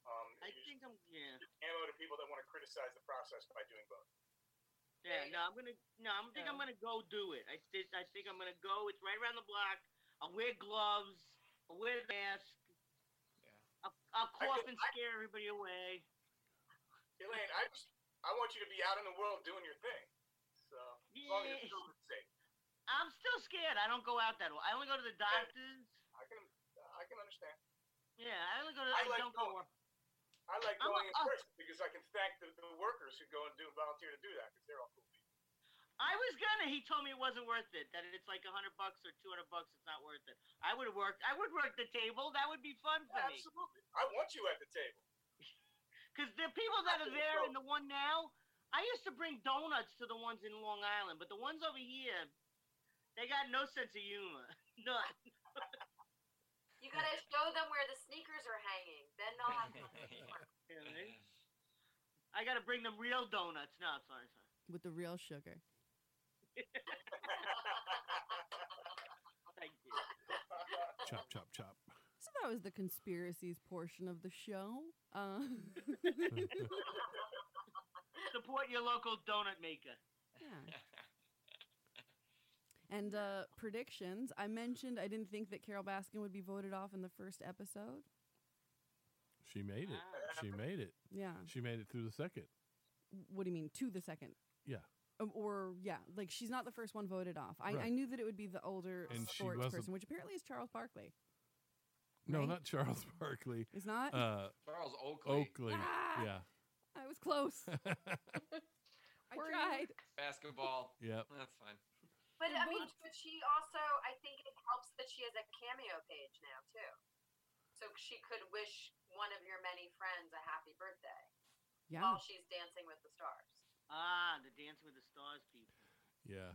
Um, I think I'm. Yeah. Ammo to people that want to criticize the process by doing both. Yeah. yeah. No, I'm gonna. No, I think yeah. I'm gonna go do it. I think. I think I'm gonna go. It's right around the block. I'll wear gloves. I'll wear a mask. Yeah. I'll, I'll cough I, and scare I, everybody away. Elaine, I just. I want you to be out in the world doing your thing. So yeah. as long as it's safe. I'm still scared. I don't go out that way. I only go to the doctors. I can, I can understand. Yeah, I only go to. I, I like don't going, go. I like going I'm, in uh, person because I can thank the, the workers who go and do volunteer to do that because they're all cool people. I was gonna. He told me it wasn't worth it. That it's like a hundred bucks or two hundred bucks. It's not worth it. I would have worked. I would work the table. That would be fun for yeah, me. Absolutely. I want you at the table. Because the people that are there and the one now, I used to bring donuts to the ones in Long Island, but the ones over here. They got no sense of humor. None. You gotta show them where the sneakers are hanging. Then they'll have fun. Yeah, right? I gotta bring them real donuts. No, sorry, sorry. With the real sugar. Thank you. Chop, chop, chop. So that was the conspiracies portion of the show. Uh... Support your local donut maker. Yeah. And uh, predictions. I mentioned I didn't think that Carole Baskin would be voted off in the first episode. She made it. She made it. Yeah. She made it through the second. What do you mean, to the second? Yeah. Um, or, yeah, like she's not the first one voted off. I, right. I knew that it would be the older and sports person, which apparently is Charles Barkley. No, right? not Charles Barkley. It's not? Uh, Charles Oakley. Oakley, ah! yeah. I was close. I Word. tried. Basketball. Yeah. That's fine. But I mean, but she also, I think it helps that she has a cameo page now too, so she could wish one of your many friends a happy birthday. Yeah. While she's Dancing with the Stars. Ah, the Dancing with the Stars people. Yeah.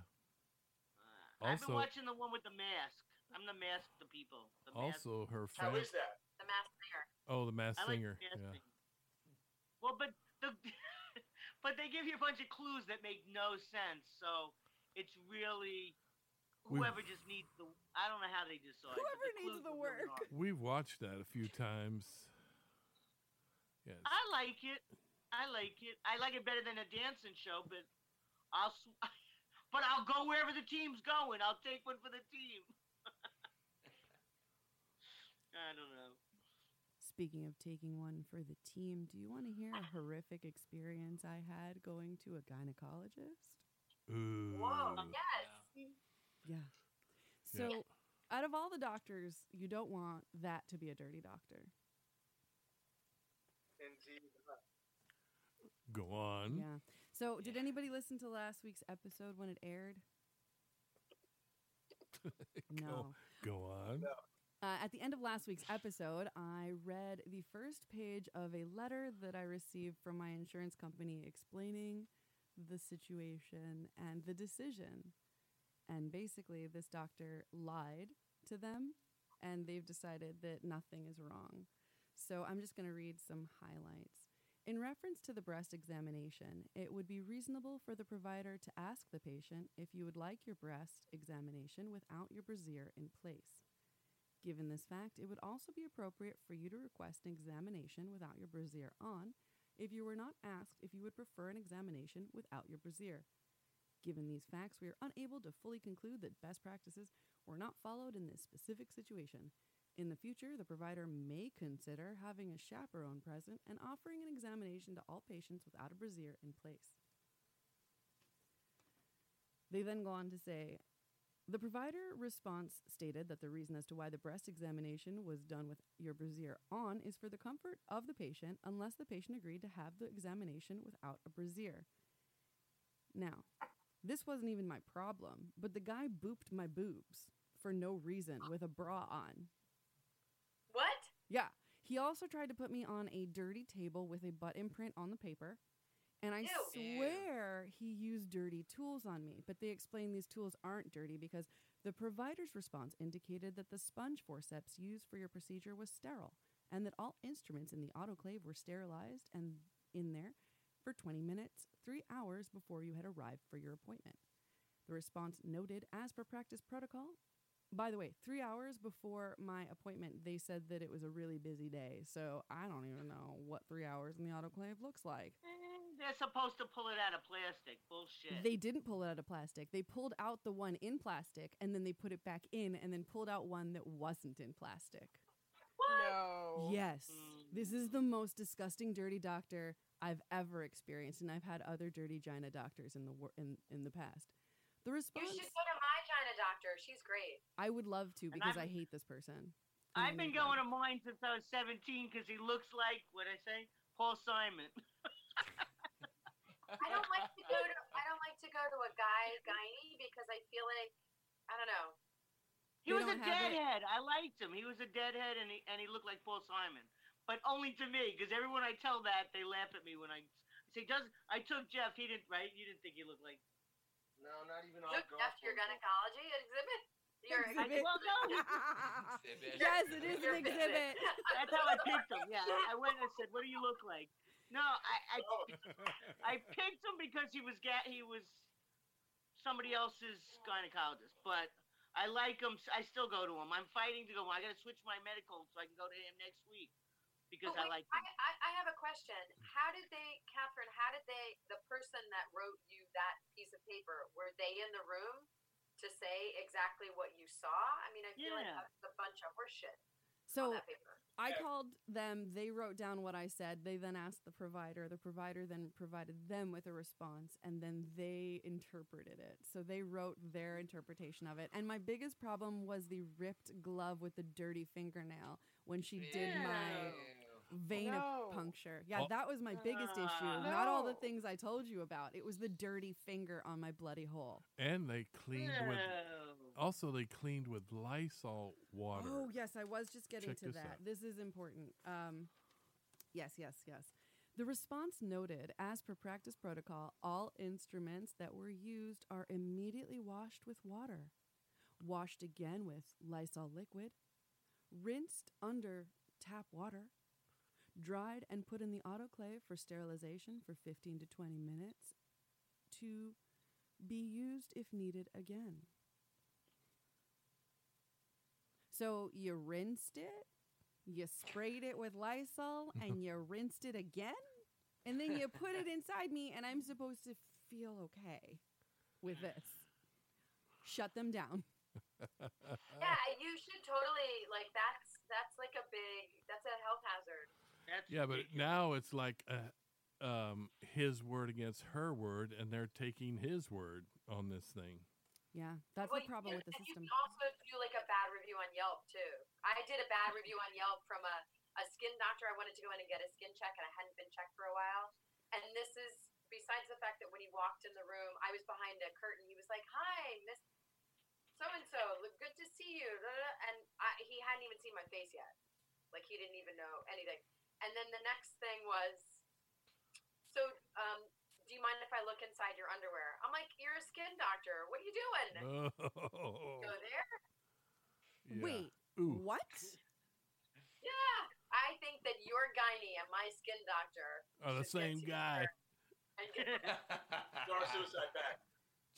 Uh, also, I've been watching the one with the mask. I'm the mask. The people. The also, mask. her. Fa- How is that? The Masked Singer. Oh, the Masked Singer. Like the mask yeah. Well, but the but they give you a bunch of clues that make no sense, so. It's really whoever We've, just needs the. I don't know how they decide. Whoever the needs the work. We've watched that a few times. Yes. I like it. I like it. I like it better than a dancing show, but I'll. But I'll go wherever the team's going. I'll take one for the team. I don't know. Speaking of taking one for the team, do you want to hear a horrific experience I had going to a gynecologist? Ooh. Whoa, yes. Yeah. So yeah. out of all the doctors, you don't want that to be a dirty doctor. Indeed. Go on. Yeah. So yeah. did anybody listen to last week's episode when it aired? No. Go, go on. No. Uh, at the end of last week's episode, I read the first page of a letter that I received from my insurance company explaining the situation and the decision, and basically this doctor lied to them and they've decided that nothing is wrong. so I'm just going to read some highlights. In reference to the breast examination, it would be reasonable for the provider to ask the patient if you would like your breast examination without your brassiere in place. Given this fact, it would also be appropriate for you to request an examination without your brassiere on if you were not asked if you would prefer an examination without your brassiere. Given these facts, we are unable to fully conclude that best practices were not followed in this specific situation. In the future, the provider may consider having a chaperone present and offering an examination to all patients without a brassiere in place. They then go on to say, the provider response stated that the reason as to why the breast examination was done with your brassiere on is for the comfort of the patient unless the patient agreed to have the examination without a brassiere. Now, this wasn't even my problem, but the guy booped my boobs for no reason with a bra on. What? Yeah. He also tried to put me on a dirty table with a butt imprint on the paper. And I Ew. swear he used dirty tools on me. But they explain these tools aren't dirty because the provider's response indicated that the sponge forceps used for your procedure was sterile and that all instruments in the autoclave were sterilized and in there for twenty minutes, three hours before you had arrived for your appointment. The response noted, as per practice protocol, by the way, three hours before my appointment, they said that it was a really busy day. So I don't even know what three hours in the autoclave looks like. They're supposed to pull it out of plastic. Bullshit. They didn't pull it out of plastic. They pulled out the one in plastic, and then they put it back in, and then pulled out one that wasn't in plastic. What? No. Yes. Mm. This is the most disgusting dirty doctor I've ever experienced, and I've had other dirty gyna doctors in the in, in the past. The response, you should go to my gyna doctor. She's great. I would love to because I hate this person. And I've been going to mine since I was seventeen because he looks like, what I say, Paul Simon. I don't like to go to I don't like to go to a guy gynae because I feel like I don't know. He was a deadhead. I liked him. He was a deadhead and he and he looked like Paul Simon, but only to me because everyone I tell that they laugh at me when I say does I took Jeff. He didn't right. You didn't think he looked like. No, not even all girls. That's your gynecology exhibit? Your exhibit? Well, no. Exhibit. Yes, it is your an exhibit. exhibit. That's how I picked him, yeah. I went and I said, what do you look like? No, I I, I picked him because he was ga- he was somebody else's gynecologist, but I like him. I still go to him. I'm fighting to go. I got to switch my medical so I can go to him next week because wait, I like him. I, I have a question. How did they, Catherine, how did they, the person that wrote you that piece of paper, were they in the room to say exactly what you saw? I mean, I feel yeah. like that's a bunch of horseshit so on that paper. I yeah. called them. They wrote down what I said. They then asked the provider. The provider then provided them with a response, and then they interpreted it. So they wrote their interpretation of it. And my biggest problem was the ripped glove with the dirty fingernail when she yeah. did my... vein no. puncture. Yeah, oh. that was my biggest uh, issue. No. Not all the things I told you about. It was the dirty finger on my bloody hole. And they cleaned no. with also they cleaned with Lysol water. Oh yes, I was just getting Check to this that. Out. This is important. Um, yes, yes, yes. The response noted, as per practice protocol, all instruments that were used are immediately washed with water, washed again with Lysol liquid, rinsed under tap water, dried and put in the autoclave for sterilization for fifteen to twenty minutes to be used if needed again. So you rinsed it, you sprayed it with Lysol, and you rinsed it again? And then you put it inside me, and I'm supposed to feel okay with this. Shut them down. Yeah, you should totally, like, that's that's like a big, that's a health hazard. That's yeah, ridiculous. But now it's like uh, um, his word against her word, and they're taking his word on this thing. Yeah, that's well, the problem you, with the and system. You can also do like a bad review on Yelp too. I did a bad review on Yelp from a, a skin doctor. I wanted to go in and get a skin check, and I hadn't been checked for a while. And this is besides the fact that when he walked in the room, I was behind a curtain. He was like, "Hi, Miss So and So, good to see you," and I, he hadn't even seen my face yet. Like he didn't even know anything. And then the next thing was, so um, do you mind if I look inside your underwear? I'm like, you're a skin doctor. What are you doing? Oh. Go there? Yeah. Wait, Ooh. What? Yeah, I think that Doctor Gyne. I'm my skin doctor. Oh, the same guy. Draw suicide back.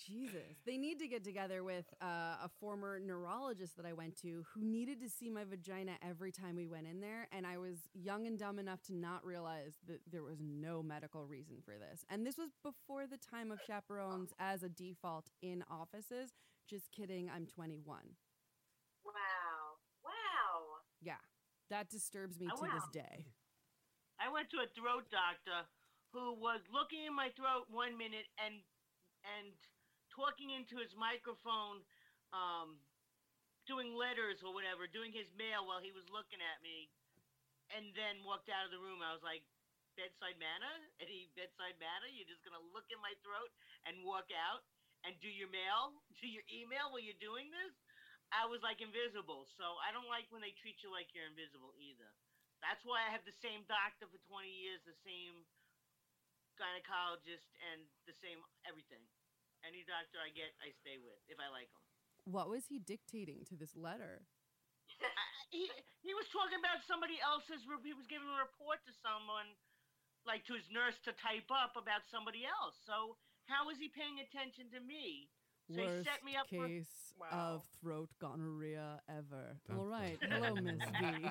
Jesus. They need to get together with uh, a former neurologist that I went to who needed to see my vagina every time we went in there. And I was young and dumb enough to not realize that there was no medical reason for this. And this was before the time of chaperones as a default in offices. Just kidding. I'm twenty-one. Wow. Wow. Yeah. That disturbs me oh, to wow. this day. I went to a throat doctor who was looking in my throat one minute and and... talking into his microphone, um, doing letters or whatever, doing his mail while he was looking at me, and then walked out of the room. I was like, bedside manner? Any bedside manner? You're just going to look in my throat and walk out and do your mail, do your email while you're doing this? I was like invisible. So I don't like when they treat you like you're invisible either. That's why I have the same doctor for twenty years, the same gynecologist, and the same everything. Any doctor I get, I stay with, if I like him. What was he dictating to this letter? he, he was talking about somebody else's, he was giving a report to someone, like to his nurse to type up about somebody else. So how was he paying attention to me? So worst he set me up case for, wow. of throat gonorrhea ever. Dun, All right, dun, hello, Miss B.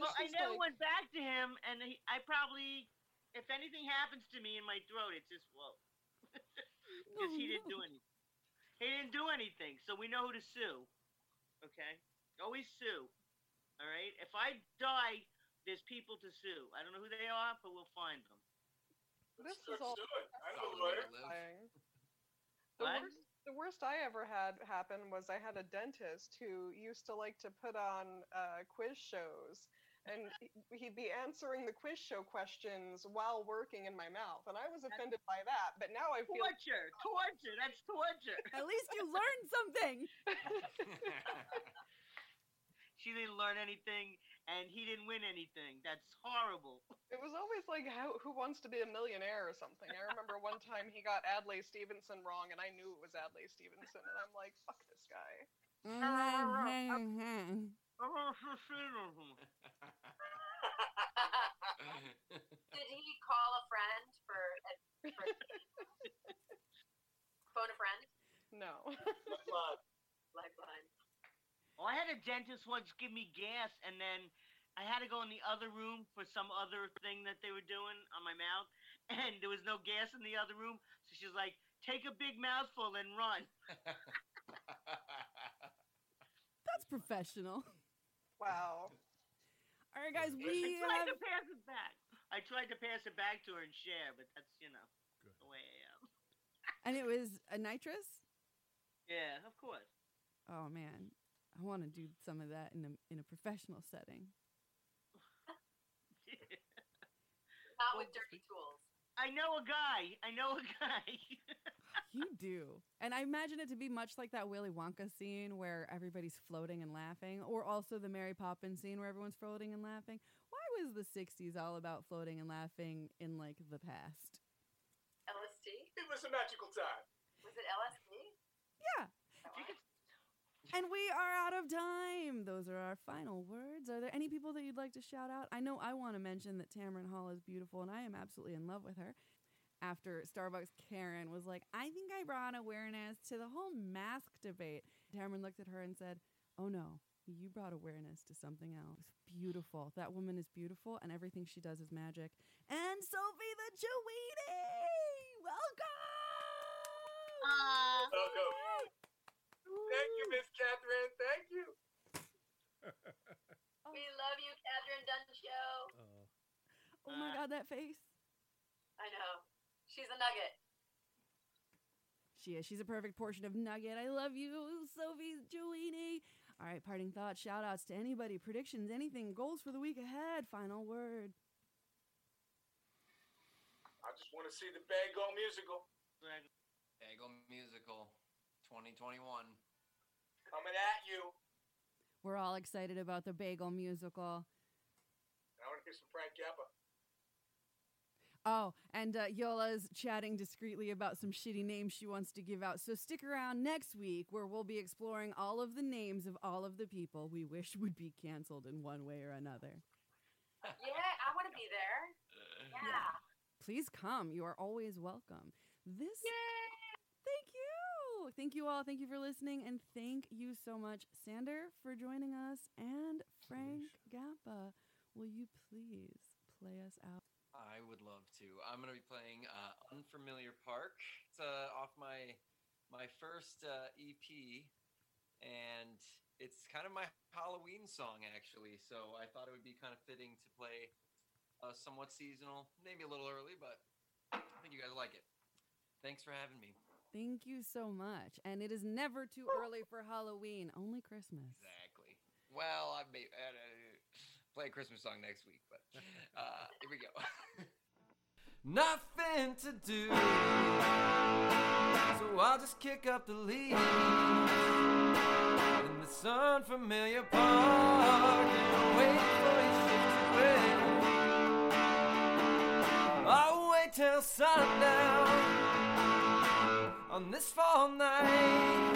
Well, I never like... went back to him, and he, I probably, if anything happens to me in my throat, it's just, whoa. Because no, he didn't no. do anything. He didn't do anything, so we know who to sue. Okay? Always sue. All right? If I die, there's people to sue. I don't know who they are, but we'll find them. This Let's is all. I don't know the worst, the worst I ever had happen was I had a dentist who used to like to put on uh, quiz shows. And he'd be answering the quiz show questions while working in my mouth. And I was offended by that. But now I feel... Torture! Like, oh. Torture! That's torture! At least you learned something! She didn't learn anything, and he didn't win anything. That's horrible. It was always like, how, Who Wants to Be a Millionaire or something. I remember one time he got Adlai Stevenson wrong, and I knew it was Adlai Stevenson. And I'm like, fuck this guy. Mm-hmm. Did he call a friend for, for phone a friend? No. Lifeline. Lifeline. Well, I had a dentist once give me gas, and then I had to go in the other room for some other thing that they were doing on my mouth, and there was no gas in the other room, so she was like, take a big mouthful and run. That's professional. Wow. All right, guys, we I tried have... to pass it back. I tried to pass it back to her and share, but that's, you know, Good. the way I am. And it was a nitrous? Yeah, of course. Oh, man. I want to do some of that in a, in a professional setting. Yeah. Not with dirty tools. I know a guy. I know a guy. You do. And I imagine it to be much like that Willy Wonka scene where everybody's floating and laughing, or also the Mary Poppins scene where everyone's floating and laughing. Why was the sixties all about floating and laughing in, like, the past? L S D? It was a magical time. Was it L S D? Yeah. Oh, and we are out of time. Those are our final words. Are there any people that you'd like to shout out? I know I want to mention that Tamron Hall is beautiful, and I am absolutely in love with her. After Starbucks, Karen was like, I think I brought awareness to the whole mask debate. Tamron looked at her and said, oh, no, you brought awareness to something else. It's beautiful. That woman is beautiful, and everything she does is magic. And Sophie the Chewini! Welcome! Uh, Welcome. Ooh. Thank you, Miss Catherine. Thank you. Oh. We love you, Catherine Duncho. Oh, oh uh. my God, that face. I know. She's a nugget. She is. She's a perfect portion of nugget. I love you, Sophie Giuini. All right, parting thoughts, shout-outs to anybody, predictions, anything, goals for the week ahead, final word. I just want to see the Bagel musical. Bagel musical twenty twenty-one. Coming at you. We're all excited about the Bagel musical. I want to hear some Frank Zappa. Oh, and uh, Yola's chatting discreetly about some shitty names she wants to give out. So stick around next week where we'll be exploring all of the names of all of the people we wish would be canceled in one way or another. Yeah, I want to be there. Yeah. yeah. Please come. You are always welcome. This. Yay! Thank you. Thank you all. Thank you for listening. And thank you so much, Sander, for joining us. And Frank Zappa, will you please play us out? I would love to. I'm going to be playing uh, Unfamiliar Park. It's uh, off my my first uh, E P. And it's kind of my Halloween song, actually. So I thought it would be kind of fitting to play uh, somewhat seasonal. Maybe a little early, but I think you guys like it. Thanks for having me. Thank you so much. And it is never too early for Halloween, only Christmas. Exactly. Well, I may uh, play a Christmas song next week, but uh, here we go. Nothing to do, so I'll just kick up the leaves in this unfamiliar park and wait for a shift to end. I'll wait till sundown on this fall night.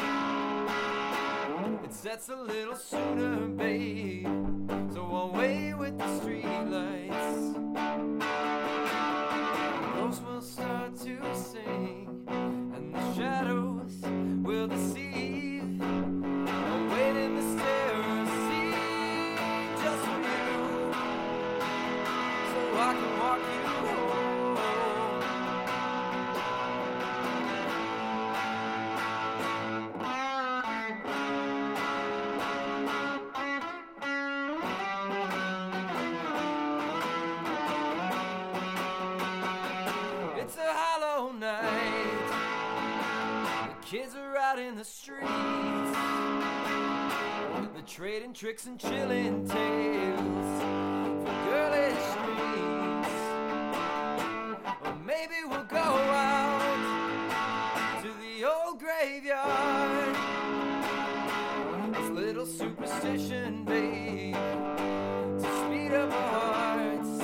It sets a little sooner, babe, so I'll wait with the streetlights. The ghosts will start to sing, and the shadows will deceive. I'll wait in the stare and see just for you, so I can walk you home. Kids are out in the streets, they're trading tricks and chilling tales for girlish dreams. Or maybe we'll go out to the old graveyard. This little superstition, babe, to speed up our hearts.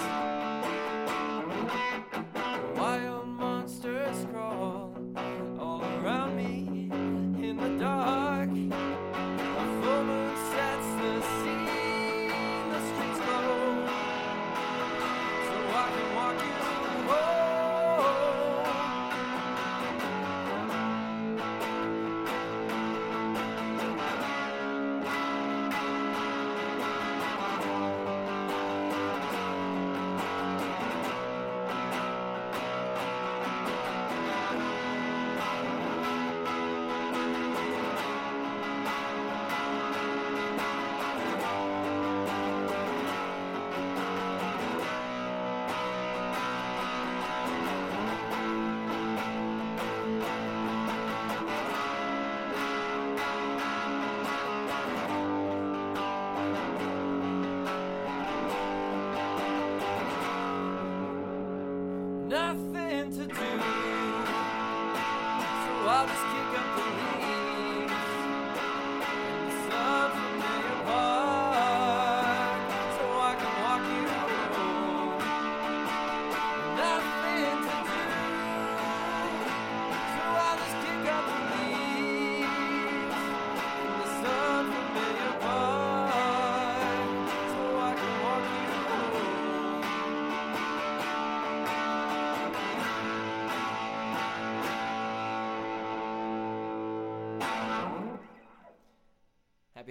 Wild monsters crawl all around me in the dark. A full moon sets the scene, the streets glow, so I can walk you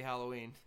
Halloween.